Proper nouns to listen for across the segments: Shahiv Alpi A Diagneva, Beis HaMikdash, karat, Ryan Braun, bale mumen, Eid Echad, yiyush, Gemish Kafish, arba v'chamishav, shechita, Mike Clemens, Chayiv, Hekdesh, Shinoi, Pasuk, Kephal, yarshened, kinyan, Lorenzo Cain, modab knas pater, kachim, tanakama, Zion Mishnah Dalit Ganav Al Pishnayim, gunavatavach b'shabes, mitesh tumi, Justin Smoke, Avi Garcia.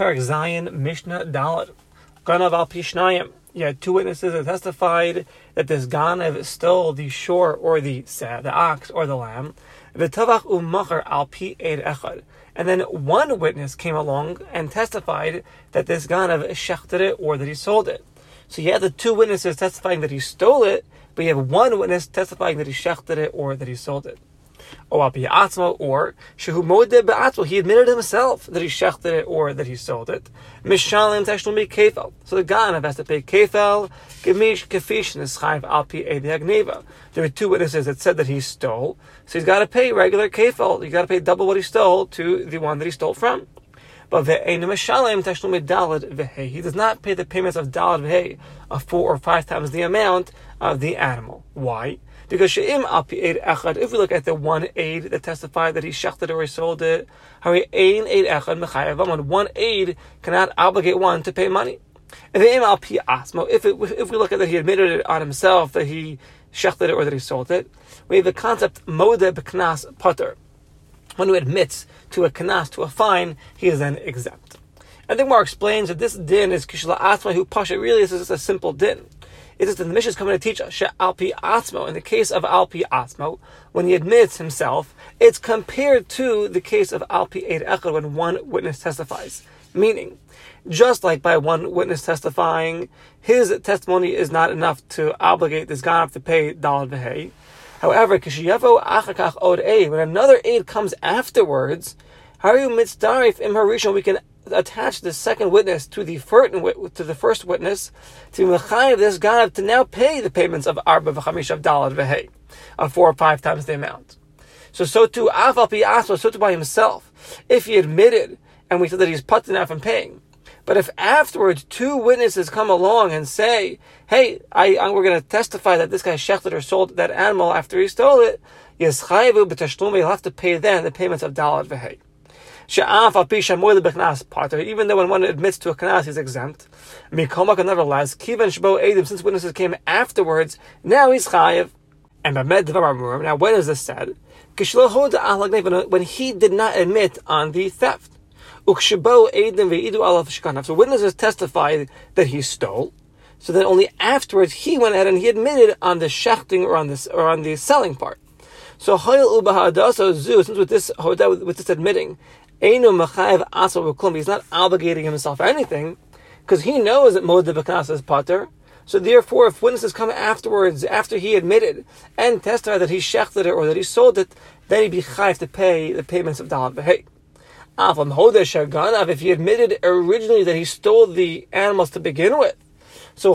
Parak Zion Mishnah Dalit Ganav Al Pishnayim. You had two witnesses that testified that this Ganav stole the shore or the ox or the lamb. V'tavach u'machar Alpi Eid Echad. And then one witness came along and testified that this Ganav shechted it, or that he sold it. So you have the two witnesses testifying that he stole it, but you have one witness testifying that he shechted it, or that he sold it. Or Alpi Atmo, or Shahu modeh b'knas, he admitted himself that he shechted it, or that he sold it. Mishal mitesh tumi Kephal. So the Ganav has to pay Kephal, Gemish Kafish, and the Shahiv Alpi A Diagneva. There were two witnesses that said that he stole, so he's got to pay regular Kephal. He's got to pay double what he stole to the one that he stole from. But ve'einu mishalem tashlum Dalad Vehe. He does not pay the payments of Dalad Vehe of 4 or 5 times the amount of the animal. Why? Because she'im alpi eid echad. If we look at the one aid that testified that he shechted or he sold it, hari ein eid echad mechayavam. One aid cannot obligate one to pay money. And ve'im alpi asmo. If we look at that he admitted it on himself that he shechted it or that he sold it, we have the concept modab knas pater. One who admits to a knas, to a fine, he is then exempt. And the Gemara explains that this din is kishla atma hu pasha. Really, this is just a simple din. It is that the Mishnah is coming to teach us Alpi Atmo. In the case of Alpi Atmo, when he admits himself, it's compared to the case of Alpi Eid Echad when one witness testifies. Meaning, just like by one witness testifying, his testimony is not enough to obligate this Ganav to pay Dalad Vehe. However, when another aid comes afterwards, we can attach the second witness to the first witness to mechayev this Ganav to now pay the payments of arba v'chamishav Dalad Vehe of 4 or 5 times the amount. So too Alpi Atmo, so too by himself, if he admitted and we said that he's putting out from paying. But if afterwards two witnesses come along and say, hey, we're going to testify that this guy shechted or sold that animal after he stole it, he'll have to pay then the payments of Dalad Vehe. Even though when one admits to a knas, he's exempt. Nevertheless, since witnesses came afterwards, now he's chayiv. And now when is this said? When he did not admit on the theft. So witnesses testified that he stole. So then only afterwards he went ahead and he admitted on the shechting or on the selling part. So since with this admitting, he's not obligating himself anything because he knows that modeh b'knas is pater. So therefore, if witnesses come afterwards, after he admitted and testify that he shechted it or that he sold it, then he'd be chayiv to pay the payments of Dalad Vehe. If he admitted originally that he stole the animals to begin with, so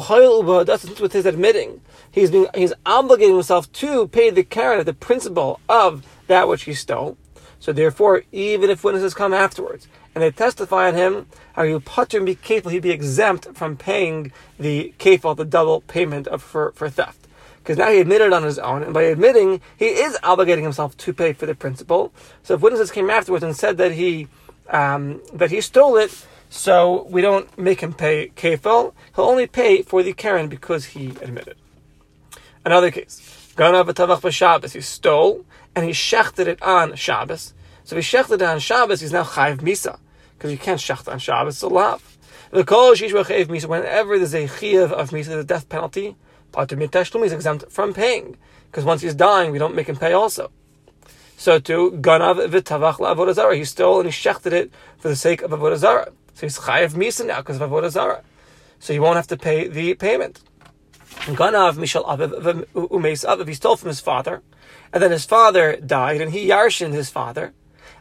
with his admitting, he's obligating himself to pay the karat, the principal of that which he stole. So therefore, even if witnesses come afterwards and they testify on him, he'd be exempt from paying the kafol, the double payment for theft. Because now he admitted on his own, and by admitting, he is obligating himself to pay for the principal. So if witnesses came afterwards and said that he stole it, so we don't make him pay kafel. He'll only pay for the karen because he admitted. Another case, gunavatavach b'shabes. He stole and he shechted it on Shabbos. So if he shechted it on Shabbos, he's now chiyv misa because you can't shecht on Shabbos. So lav. Whenever there's a chiyv of misa, there's a death penalty. Mitesh tumi is exempt from paying because once he's dying, we don't make him pay also. So too, ganav v'tavach la'avodah zara. He stole and he shechted it for the sake of avodah zara. So he's chayiv misa now because of avodah zara. So he won't have to pay the payment. Gunav mishal Aviv. He stole from his father, and then his father died, and he yarshened his father.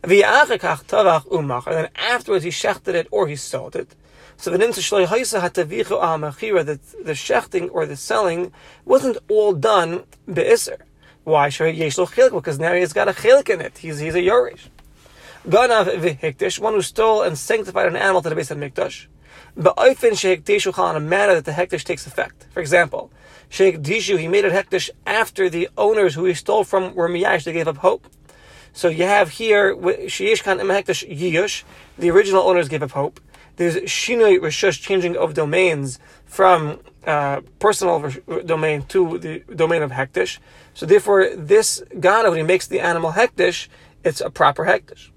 And then afterwards he shechted it or he sold it. So the shechting or the selling wasn't all done be'isr. Why? Because now he's got a chelik in it. He's a yoresh. Ganav v'hekdesh, one who stole and sanctified an animal to the Beis HaMikdash. Ba'alim shehekdeshu on a manner that the hekdesh takes effect. For example, shehekdeshu, he made it hekdesh after the owners who he stole from were miyash, they gave up hope. So you have here sheyesh kan im hekdesh yiyush, the original owners gave up hope. There's shinoi rishush, changing of domains from personal domain to the domain of hekdesh. So therefore, this ganav, when he makes the animal hekdesh, it's a proper hekdesh.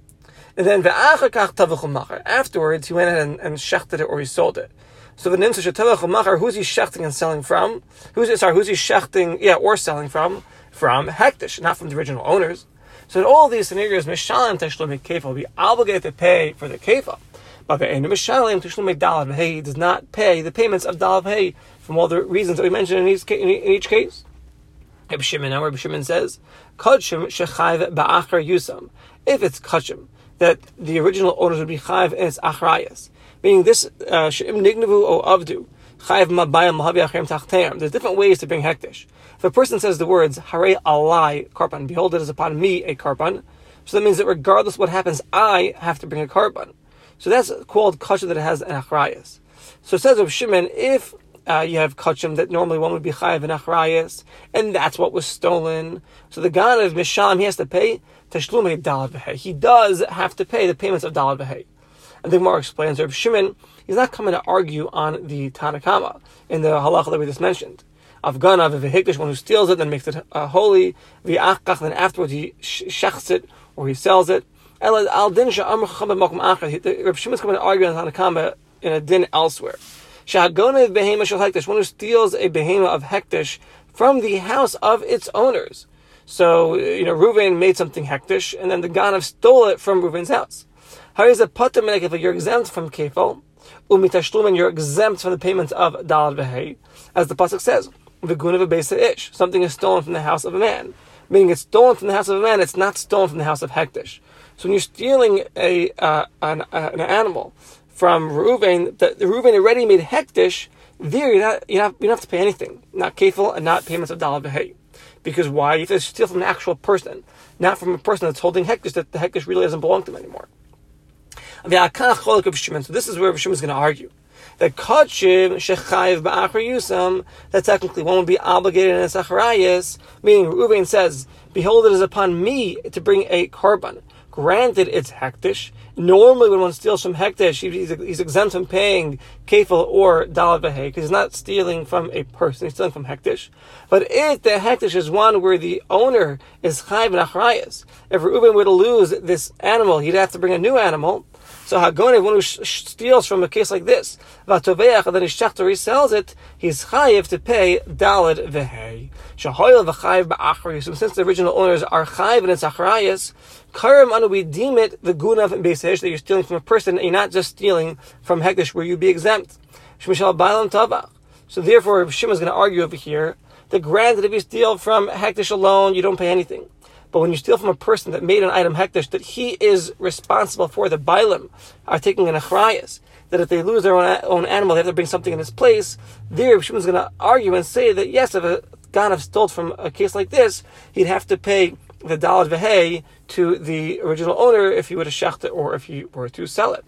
And then afterwards, he went ahead and shechted it, or he sold it. So the nimtza shetavach u'machar, who's he shechting and selling from? Who's he shechting, or selling from? From Hekdesh, not from the original owners. So in all these scenarios, mishalim teshlumi Kephal, we obligate to pay for the Kephal. But the mishalim teshlumi Dalad Vehe does not pay the payments of Dalad Vehe from all the reasons that we mentioned in each case. Reb Shimon, now Reb Shimon says, kachim shechayiv ba'achar yusam. If it's kachim, that the original owners would be chayiv and its achrayas, meaning this she'im nignavu o avdu chayiv mabayim lahavi achrayim tachteim. There's different ways to bring hekdesh. If a person says the words harei alai carbon, behold it is upon me a carbon, so that means that regardless of what happens, I have to bring a carbon. So that's called kachim that has an achrayas. So it says Reb Shimon, if you have kachim that normally one would be chayiv and achrayas, and that's what was stolen. So the god of Misham, he has to pay teshlumei Dalad Vehe. He does have to pay the payments of Dalad Vehe. And the Gemara explains, Reb Shimon, he's not coming to argue on the Tanakama in the halacha that we just mentioned. Of gunav v'hekdesh, one who steals it then makes it holy. V'achkach, then afterwards he shechs it or he sells it. Reb Shimon's coming to argue on the Tanakama in a din elsewhere. Shahagona behema shel hekdesh, one who steals a behema of hekdesh from the house of its owners. So, Reuven made something hekdesh, and then the Ganav stole it from Reuven's house. Hariz a pater min kefal, you're exempt from kefal, umitesh tumi, and you're exempt from the payments of Dalad Vehe, as the Pasuk says, v'gunav b'beis, something is stolen from the house of a man. Meaning it's stolen from the house of a man, it's not stolen from the house of hekdesh. So when you're stealing an animal from Reuven, that Reuven already made hekdesh, there you don't have to pay anything. Not kefal and not payments of Dalad Vehe. Because why? You have to steal from an actual person, not from a person that's holding hekdesh, that the hekdesh really doesn't belong to them anymore. So this is where Reb Shimon is going to argue. That kachim shechayiv ba'achar yusam, that technically one would be obligated in a achrayas, meaning Reuven says, behold, it is upon me to bring a korban. Granted, it's hekdesh. Normally, when one steals from hekdesh, he's exempt from paying kefal or Dalad Vehe, because he's not stealing from a person, he's stealing from hekdesh. But if the hekdesh is one where the owner is chayiv and achrayas, if Reuven were to lose this animal, he'd have to bring a new animal. So Hagonev, one who steals from a case like this, Vatoveach, and then his shechter resells it, he's chayiv to pay Dalad Vehe. Shahoyel v'chayiv ba'achar yusam. Since the original owners are chayiv and it's achrayas, karam anu, we deem it the gunav mishal, that you're stealing from a person, and you're not just stealing from hekdesh where you'd be exempt. Shemishal ba'alim tabach. So therefore, Shimon is going to argue over here that granted, if you steal from hekdesh alone, you don't pay anything. But when you steal from a person that made an item hekdesh, that he is responsible for, the ba'alim are taking an achrayas, that if they lose their own animal, they have to bring something in its place. There, Shimon's going to argue and say that yes, if a ganav stole from a case like this, he'd have to pay the Dalad Vehe to the original owner if he were to shecht it or if he were to sell it.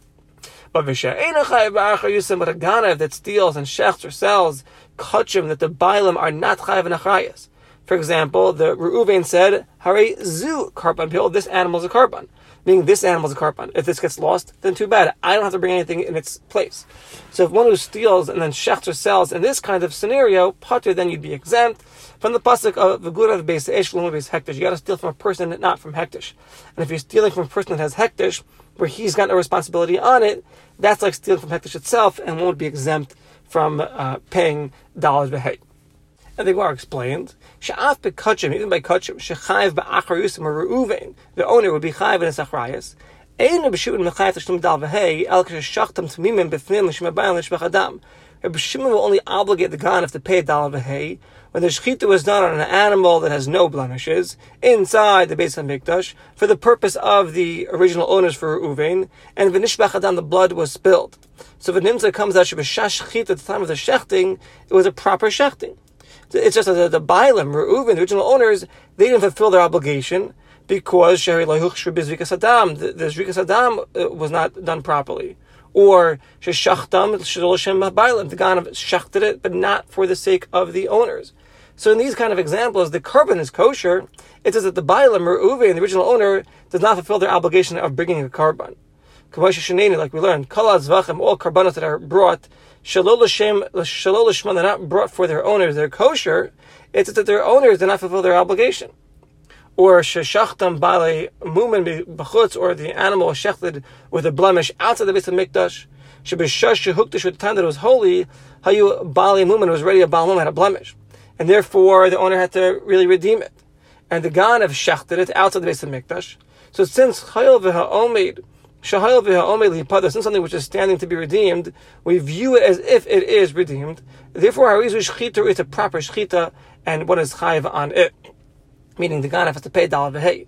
But a ganav that steals and shechts or sells kachim that the ba'alim are not chayiv and achrayas. For example, the Reuven said, "Hare zu carbon." Behold, this animal is a carbon. Meaning, this animal is a carbon. If this gets lost, then too bad. I don't have to bring anything in its place. So, if one who steals and then shechts or sells in this kind of scenario, pater, then you'd be exempt from the pasuk of the gunav mishal Aviv. You got to steal from a person, not from hekdesh. And if you're stealing from a person that has hekdesh, where he's got no responsibility on it, that's like stealing from hekdesh itself, and won't be exempt from paying Dalad Vehe. And the Gemara explained, "Sha'af b'kachim, even by kachim, shechayiv ba'achar yusam, or Reuven, the owner would be chayiv in his achrayas. Einu b'shimon mechayiv teshlum Dalad Vehe, el k'shachtam t'mimim b'fnim l'shem habayim l'shmech adam." Reb Shimon will only obligate the ganav to pay Dalad Vehe when the shechita was done on an animal that has no blemishes inside the Beis HaMikdash for the purpose of the original owners for Reuven, and v'nishbach adam, the blood was spilled. So the nimtzah comes out sheb'shas shechita, at the time of the shechting, it was a proper shechting. It's just that the Ba'alim, Reuven, the original owners, they didn't fulfill their obligation because the Zrikas Adam was not done properly. Or Sheshachtam, Shedolshem Ba'alim, the Ganav shechted it, but not for the sake of the owners. So in these kind of examples, the carbon is kosher. It says that the Ba'alim, Reuven, the original owner, does not fulfill their obligation of bringing a carbon. Like we learned, all carbonos that are brought, they're not brought for their owners, they're kosher. It's that their owners did not fulfill their obligation. or sheshachtam bale mumen b'chutz, or the animal was shechted with a blemish outside the Beis HaMikdash, shebeshash shehukdash, with the time that it was holy, hayu bale mumen, was already a bale mumen, had a blemish, and therefore the owner had to really redeem it. And the ganav shechted it outside the Beis HaMikdash. So since chayiv v'ha'omid, Shahiv Alpi A Diagneva, since something which is standing to be redeemed, we view it as if it is redeemed. Therefore, harizu shechita is a proper shechita, and what is chayiv on it? Meaning the ganef has to pay dalad vehe.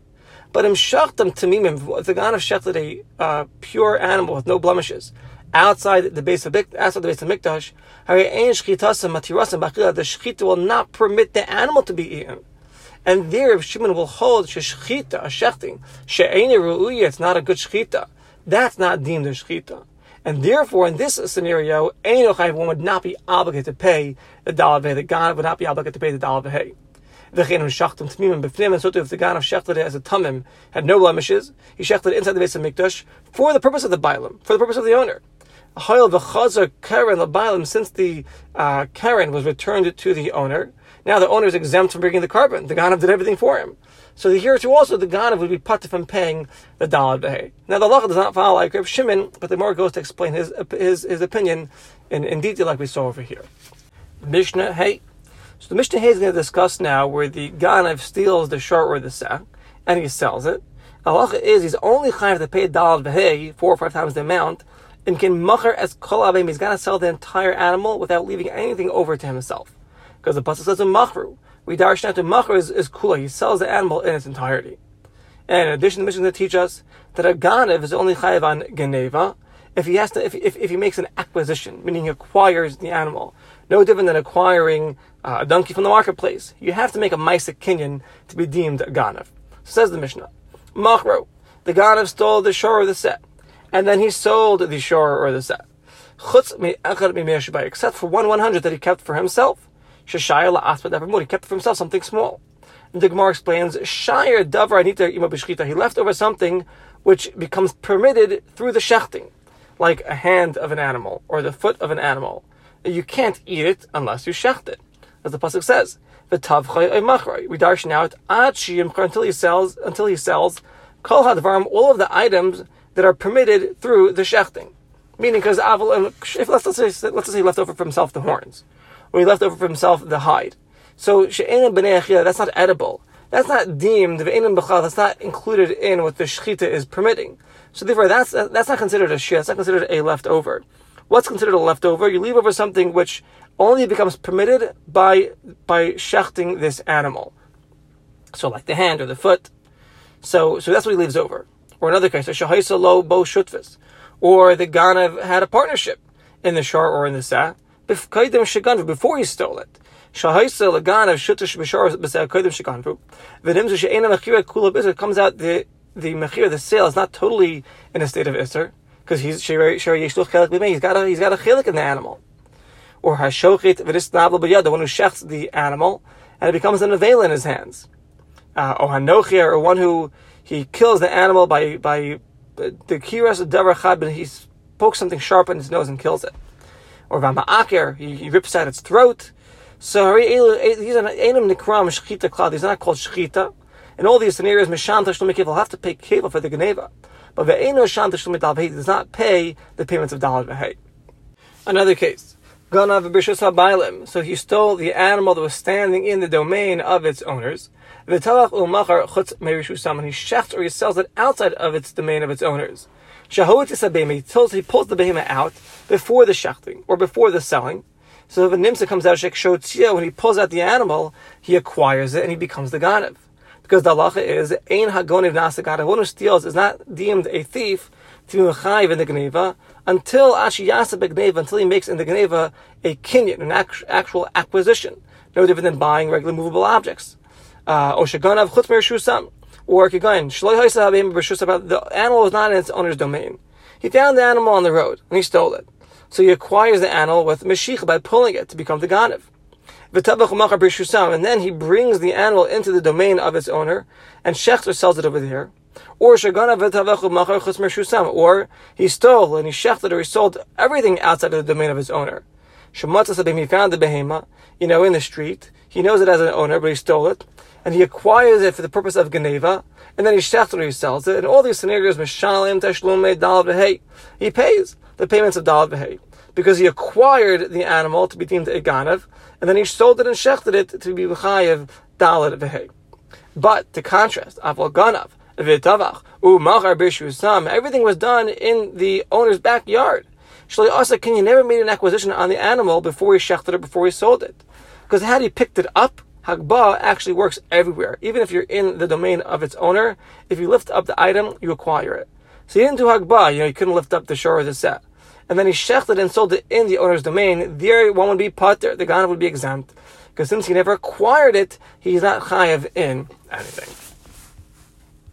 But im shachtam tamimim, if the ganef shechted a pure animal with no blemishes outside the Beis HaMikdash, hari ein shechitasa matirasa b'achila, the shechita will not permit the animal to be eaten. And there, Rav Shimon will hold shechita, a shechting she'eini ru'uya, it's not a good shechita. That's not deemed a shechita. And therefore, in this scenario, any chayiv, one would not be obligated to pay the dalad vehe. The ganav would not be obligated to pay the dalad vehe. V'chein shachtim tamimim b'fnim, and so too, if the ganav shechted it as a tamim, had no blemishes, he shechted it inside the Beis HaMikdash for the purpose of the ba'alim, for the purpose of the owner. Ha'il v'chazar karen l'ba'alim, since the karen was returned to the owner, now the owner is exempt from bringing the carbon. The ganav did everything for him. So here too also the ganav would be put from paying the dalad vehe. Now the halacha does not follow like Rav Shimon, but the Gemara goes to explain his opinion in detail like we saw over here. Mishnah Hay. So the Mishnah Hay is going to discuss now where the ganav steals the short or the sack and he sells it. The halacha is he's only chayav to pay dalad vehe 4 or 5 times the amount, and can macher as kol avim, he's going to sell the entire animal without leaving anything over to himself. Because the pasuk says in machru, we darshan to machru is kula. He sells the animal in its entirety. And in addition, the mission to teach us that a ganav is only chayiv on geneva if he has to, if he makes an acquisition, meaning he acquires the animal. No different than acquiring a donkey from the marketplace. You have to make a ma'aseh kinyan to be deemed a ganav. So says the Mishnah, machru, the ganav stole the shor or the set, and then he sold the shor or the set, chutz mi'echad mi'meh, except for 1/100 that he kept for himself. Sheshayah la'aspad dapamud, he kept for himself something small. And the Gemara explains, shayah davar anita ima b'shchita, he left over something which becomes permitted through the shechting, like a hand of an animal or the foot of an animal. You can't eat it unless you shecht it, as the pasuk says. V'tavchay o'machray, we darshan out ad sheyimchar, until he sells kol hadvarim, all of the items that are permitted through the shechting. Meaning, because let's say he left over for himself the horns, or he left over for himself the hide. So, she'enim b'nei achila, that's not edible. That's not deemed, v'enim b'chal, that's not included in what the shechita is permitting. So therefore, that's not considered a shia, that's not considered a leftover. What's considered a leftover? You leave over something which only becomes permitted by shechting this animal. So like the hand or the foot. So that's what he leaves over. Or another case, a shahisa lo bo shutfis, or the ganav had a partnership in the shor or in the sah, before he stole it. It comes out the mechir, the sale, is not totally in a state of iser, because he's got a chelik in the animal. Or the one who shechts the animal and it becomes an avail in his hands. Or one who he kills the animal by the kiras devarachad, and he pokes something sharp in his nose and kills it. Or v'ma'aker, he rips out its throat. So these are enum nikram shechita klal. These are not called shechita. In all these scenarios, misham tashlumi kephal, have to pay kephal for the geneva. But ve'eno sham tashlumi dalad vehe, does not pay the payments of dalad vehe. Another case, ganav b'rishus habaylim. So he stole the animal that was standing in the domain of its owners. V'talach u'machar chutz me'rishusam, and he shechts or he sells it outside of its domain of its owners. He pulls the behemoth out before the shechting, or before the selling. So if a nimsa comes out, when he pulls out the animal, he acquires it and he becomes the ganav. Because the halacha is, ein hagoniv nasa ganav, one who steals is not deemed a thief to be mechayiv in the geneva, until ashiyasa b'geneva, until he makes in the geneva a kinyan, an actual acquisition. No different than buying regular movable objects. Oshaganav chutz merishusam. Or again, the animal was not in its owner's domain. He found the animal on the road and he stole it. So he acquires the animal with meshich by pulling it to become the ganav. And then he brings the animal into the domain of its owner and shechts or sells it over there. Or he stole and he shechted or he sold everything outside of the domain of his owner. He found the behema, in the street. He knows it as an owner, but he stole it. and he acquires it for the purpose of Geneva, and then he shechteru sells it. In all these scenarios, mishalim teshlumei dalad v'hei, he pays the payments of dalad v'hei because he acquired the animal to be deemed a ganav, and then he sold it and shechted it to be b'chayev dalad v'hei. But to contrast, aval ganav v'tavach u'machar b'shusam, everything was done in the owner's backyard. Shloi asa kinyan never made an acquisition on the animal before he shechted it, before he sold it, because had he picked it up. Hagbah actually works everywhere. Even if you're in the domain of its owner, if you lift up the item, you acquire it. So he didn't do Hagbah, he couldn't lift up the shore of the set. And then he shechted and sold it in the owner's domain. There, one would be pater, the ganav would be exempt. Because since he never acquired it, he's not chayav in anything.